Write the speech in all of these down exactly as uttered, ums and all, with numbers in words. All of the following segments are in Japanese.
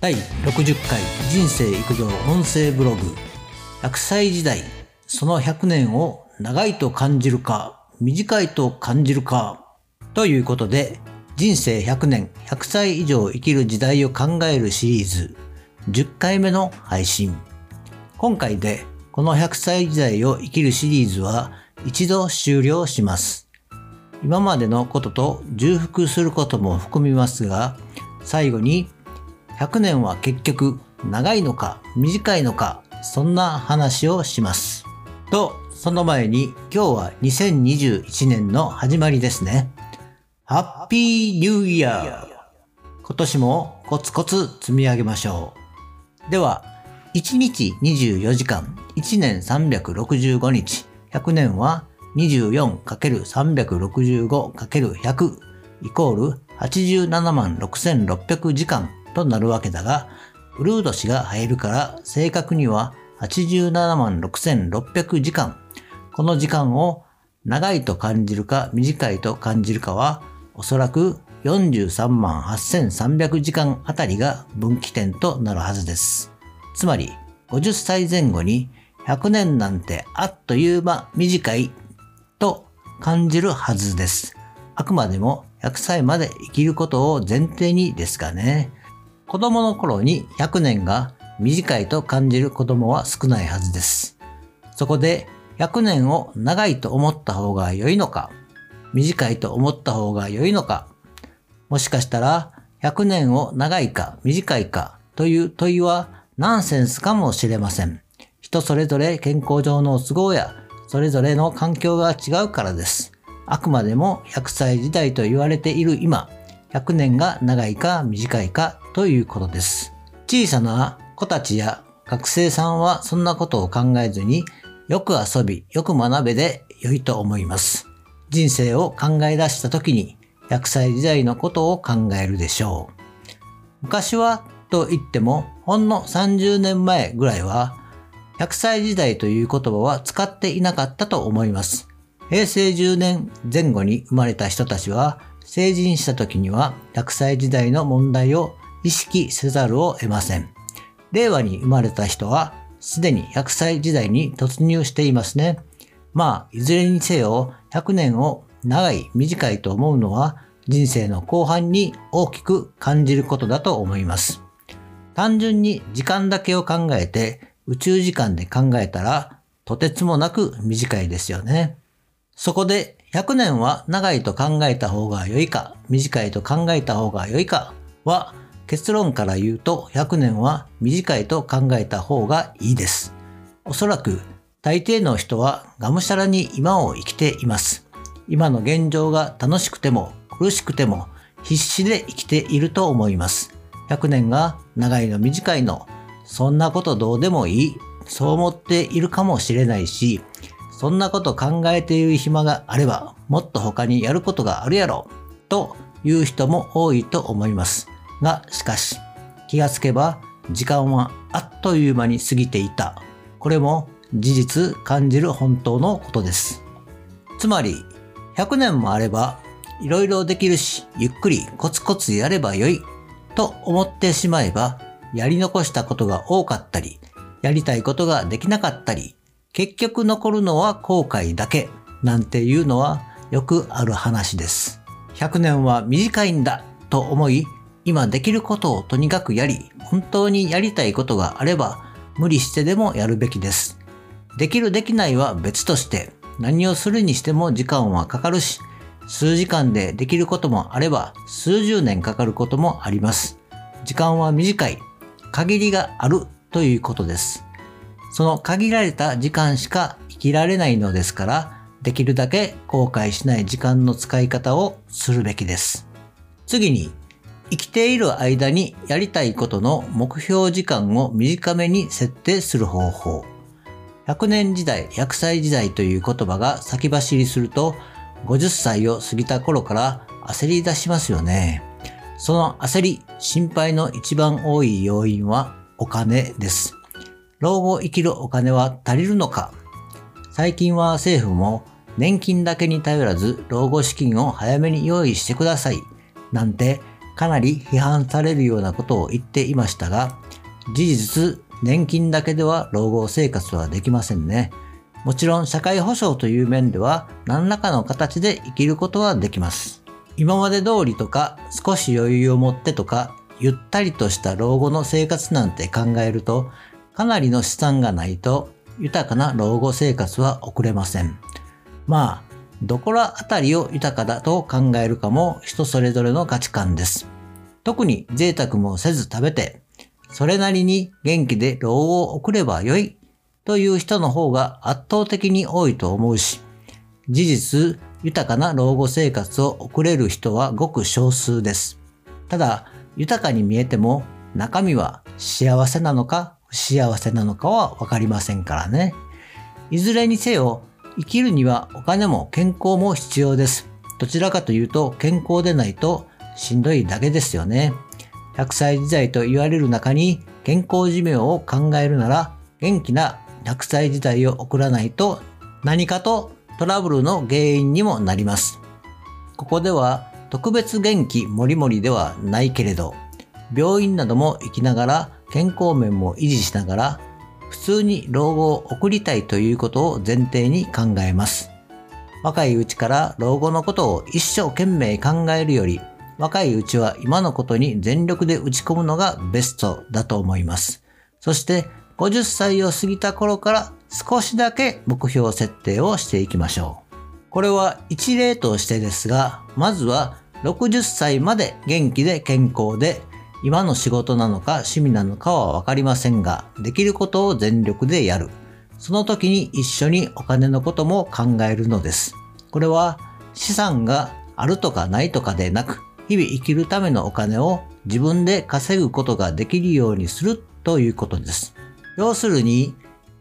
だいろくじゅっかい人生育業音声ブログ、ひゃくさい時代そのひゃくねんを長いと感じるか短いと感じるかということで、人生ひゃくねんひゃくさい以上生きる時代を考えるシリーズじゅっかいめの配信。今回でこのひゃくさい時代を生きるシリーズは一度終了します。今までのことと重複することも含みますが、最後にひゃくねんは結局長いのか短いのか、そんな話をします。と、その前に今日はにせんにじゅういちねんの始まりですね。ハッピーニューイヤー。今年もコツコツ積み上げましょう。では、いちにちにじゅうよじかん、いちねんさんびゃくろくじゅうごにち、ひゃくねんは にじゅうよんかけるさんびゃくろくじゅうごかけるひゃく イコールはちじゅうななまんろくせんろっぴゃく時間となるわけだが、うるう年が入るから正確にははちじゅうななまんろくせんろっぴゃく時間。この時間を長いと感じるか短いと感じるかは、おそらくよんじゅうさんまんはっせんさんびゃく時間あたりが分岐点となるはずです。つまりごじゅっさいぜん後にひゃくねんなんてあっという間短いと感じるはずです。あくまでもひゃくさいまで生きることを前提にですかね。子供の頃にひゃくねんが短いと感じる子供は少ないはずです。そこでひゃくねんを長いと思った方が良いのか、短いと思った方が良いのか、もしかしたらひゃくねんを長いか短いかという問いはナンセンスかもしれません。人それぞれ健康上の都合やそれぞれの環境が違うからです。あくまでもひゃくさい時代と言われている今、ひゃくねんが長いか短いかということです。小さな子たちや学生さんはそんなことを考えずに、よく遊び、よく学べで良いと思います。人生を考え出した時にひゃくさい時代のことを考えるでしょう。昔はと言ってもほんのさんじゅうねんまえぐらいはひゃくさい時代という言葉は使っていなかったと思います。平成じゅうねんぜん後に生まれた人たちは成人した時にはひゃくさい時代の問題を意識せざるを得ません。令和に生まれた人はすでにひゃくさい時代に突入していますね。まあいずれにせよひゃくねんを長い短いと思うのは人生の後半に大きく感じることだと思います。単純に時間だけを考えて宇宙時間で考えたらとてつもなく短いですよね。そこでひゃくねんは長いと考えた方が良いか、短いと考えた方が良いかは、結論から言うとひゃくねんは短いと考えた方がいいです。おそらく大抵の人はがむしゃらに今を生きています。今の現状が楽しくても苦しくても必死で生きていると思います。ひゃくねんが長いの短いの、そんなことどうでもいい、そう思っているかもしれないし、そんなこと考えている暇があればもっと他にやることがあるやろという人も多いと思いますが、しかし気がつけば時間はあっという間に過ぎていた。これも事実感じる本当のことです。つまりひゃくねんもあればいろいろできるし、ゆっくりコツコツやればよいと思ってしまえば、やり残したことが多かったりやりたいことができなかったり、結局残るのは後悔だけなんていうのはよくある話です。ひゃくねんは短いんだと思い、今できることをとにかくやり、本当にやりたいことがあれば無理してでもやるべきです。できるできないは別として、何をするにしても時間はかかるし、数時間でできることもあれば数十年かかることもあります。時間は短い、限りがあるということです。その限られた時間しか生きられないのですから、できるだけ後悔しない時間の使い方をするべきです。次に、生きている間にやりたいことの目標時間を短めに設定する方法。ひゃくねん時代、ひゃくさい時代という言葉が先走りすると、ごじゅっさいを過ぎた頃から焦り出しますよね。その焦り、心配の一番多い要因はお金です。老後生きるお金は足りるのか。最近は政府も年金だけに頼らず老後資金を早めに用意してくださいなんてかなり批判されるようなことを言っていましたが、事実、年金だけでは老後生活はできませんね。もちろん社会保障という面では何らかの形で生きることはできます。今まで通りとか少し余裕を持ってとかゆったりとした老後の生活なんて考えると、かなりの資産がないと豊かな老後生活は送れません。まあ、どこらあたりを豊かだと考えるかも人それぞれの価値観です。特に贅沢もせず食べて、それなりに元気で老後を送ればよいという人の方が圧倒的に多いと思うし、事実、豊かな老後生活を送れる人はごく少数です。ただ、豊かに見えても中身は幸せなのか不幸せなのかはわかりませんからね。いずれにせよ、生きるにはお金も健康も必要です。どちらかというと健康でないとしんどいだけですよね。ひゃくさい時代と言われる中に健康寿命を考えるなら、元気なひゃくさい時代を送らないと何かとトラブルの原因にもなります。ここでは特別元気もりもりではないけれど、病院なども行きながら健康面も維持しながら、普通に老後を送りたいということを前提に考えます。若いうちから老後のことを一生懸命考えるより、若いうちは今のことに全力で打ち込むのがベストだと思います。そしてごじゅっさいを過ぎた頃から少しだけ目標設定をしていきましょう。これは一例としてですが、まずはろくじゅっさいまで元気で健康で、今の仕事なのか趣味なのかはわかりませんが、できることを全力でやる。その時に一緒にお金のことも考えるのです。これは資産があるとかないとかでなく、日々生きるためのお金を自分で稼ぐことができるようにするということです。要するに、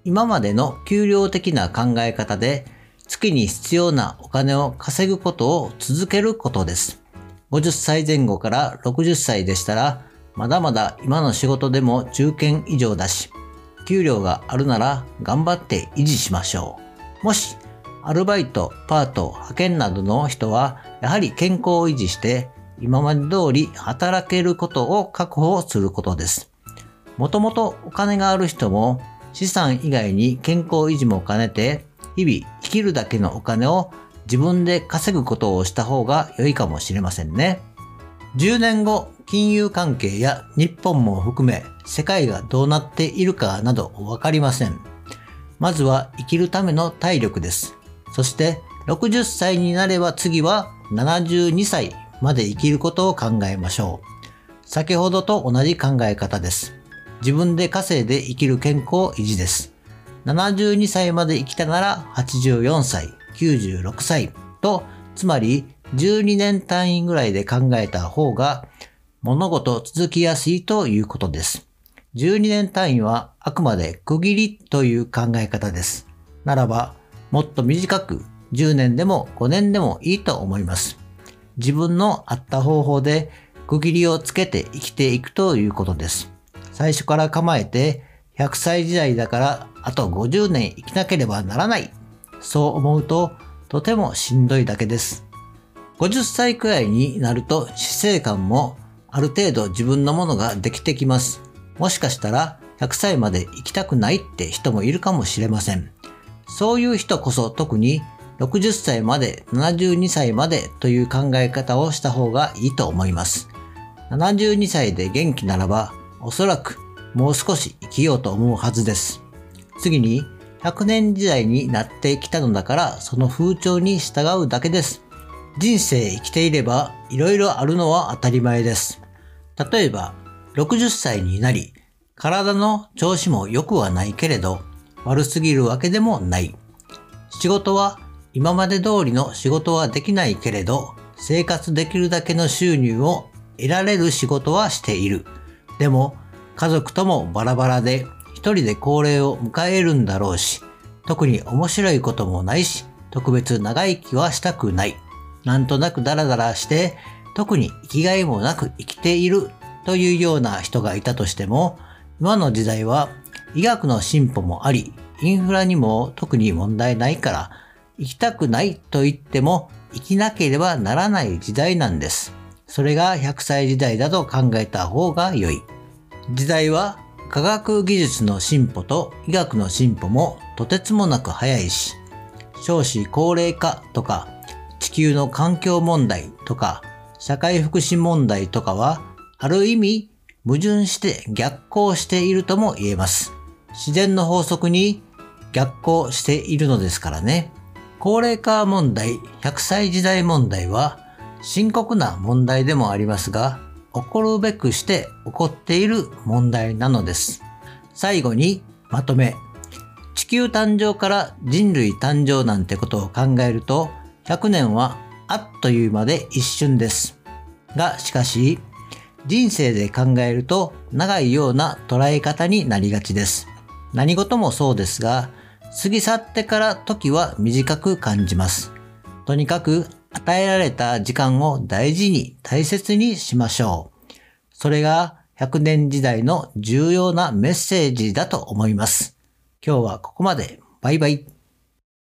今までの給料的な考え方で月に必要なお金を稼ぐことを続けることです。ごじゅっさいぜん後からろくじゅっさいでしたら、まだまだ今の仕事でも中堅以上だし、給料があるなら頑張って維持しましょう。もし、アルバイト、パート、派遣などの人は、やはり健康を維持して、今まで通り働けることを確保することです。もともとお金がある人も、資産以外に健康維持も兼ねて、日々生きるだけのお金を自分で稼ぐことをした方が良いかもしれませんね。じゅうねんご、金融関係や日本も含め世界がどうなっているかなどわかりません。まずは生きるための体力です。そしてろくじゅっさいになれば次はななじゅうにさいまで生きることを考えましょう。先ほどと同じ考え方です。自分で稼いで生きる健康維持です。ななじゅうにさいまで生きたならはちじゅうよんさい。きゅうじゅうろくさいと、つまりじゅうにねん単位ぐらいで考えた方が物事続きやすいということです。じゅうにねん単位はあくまで区切りという考え方です。ならばもっと短くじゅうねんでもごねんでもいいと思います。自分の合った方法で区切りをつけて生きていくということです。最初から構えてひゃくさい時代だからあとごじゅうねん生きなければならない。そう思うととてもしんどいだけです。ごじゅっさいくらいになると死生観もある程度自分のものができてきます。もしかしたらひゃくさいまで生きたくないって人もいるかもしれません。そういう人こそ特にろくじゅっさいまでななじゅうにさいまでという考え方をした方がいいと思います。ななじゅうにさいで元気ならばおそらくもう少し生きようと思うはずです。次にひゃくねん時代になってきたのだからその風潮に従うだけです。人生生きていればいろいろあるのは当たり前です。例えばろくじゅっさいになり体の調子も良くはないけれど悪すぎるわけでもない。仕事は今まで通りの仕事はできないけれど生活できるだけの収入を得られる仕事はしている。でも家族ともバラバラで一人で高齢を迎えるんだろうし、特に面白いこともないし、特別長生きはしたくない。なんとなくダラダラして、特に生きがいもなく生きているというような人がいたとしても、今の時代は医学の進歩もあり、インフラにも特に問題ないから、生きたくないと言っても生きなければならない時代なんです。それがひゃくさい時代だと考えた方が良い。時代は科学技術の進歩と医学の進歩もとてつもなく早いし、少子高齢化とか地球の環境問題とか社会福祉問題とかはある意味矛盾して逆行しているとも言えます。自然の法則に逆行しているのですからね。高齢化問題、ひゃくさい時代問題は深刻な問題でもありますが、起こるべくして起こっている問題なのです。最後にまとめ。地球誕生から人類誕生なんてことを考えると、ひゃくねんはあっという間で一瞬です。が、しかし、人生で考えると長いような捉え方になりがちです。何事もそうですが、過ぎ去ってから時は短く感じます。とにかく与えられた時間を大事に大切にしましょう。それがひゃくねん時代の重要なメッセージだと思います。今日はここまで。バイバイ。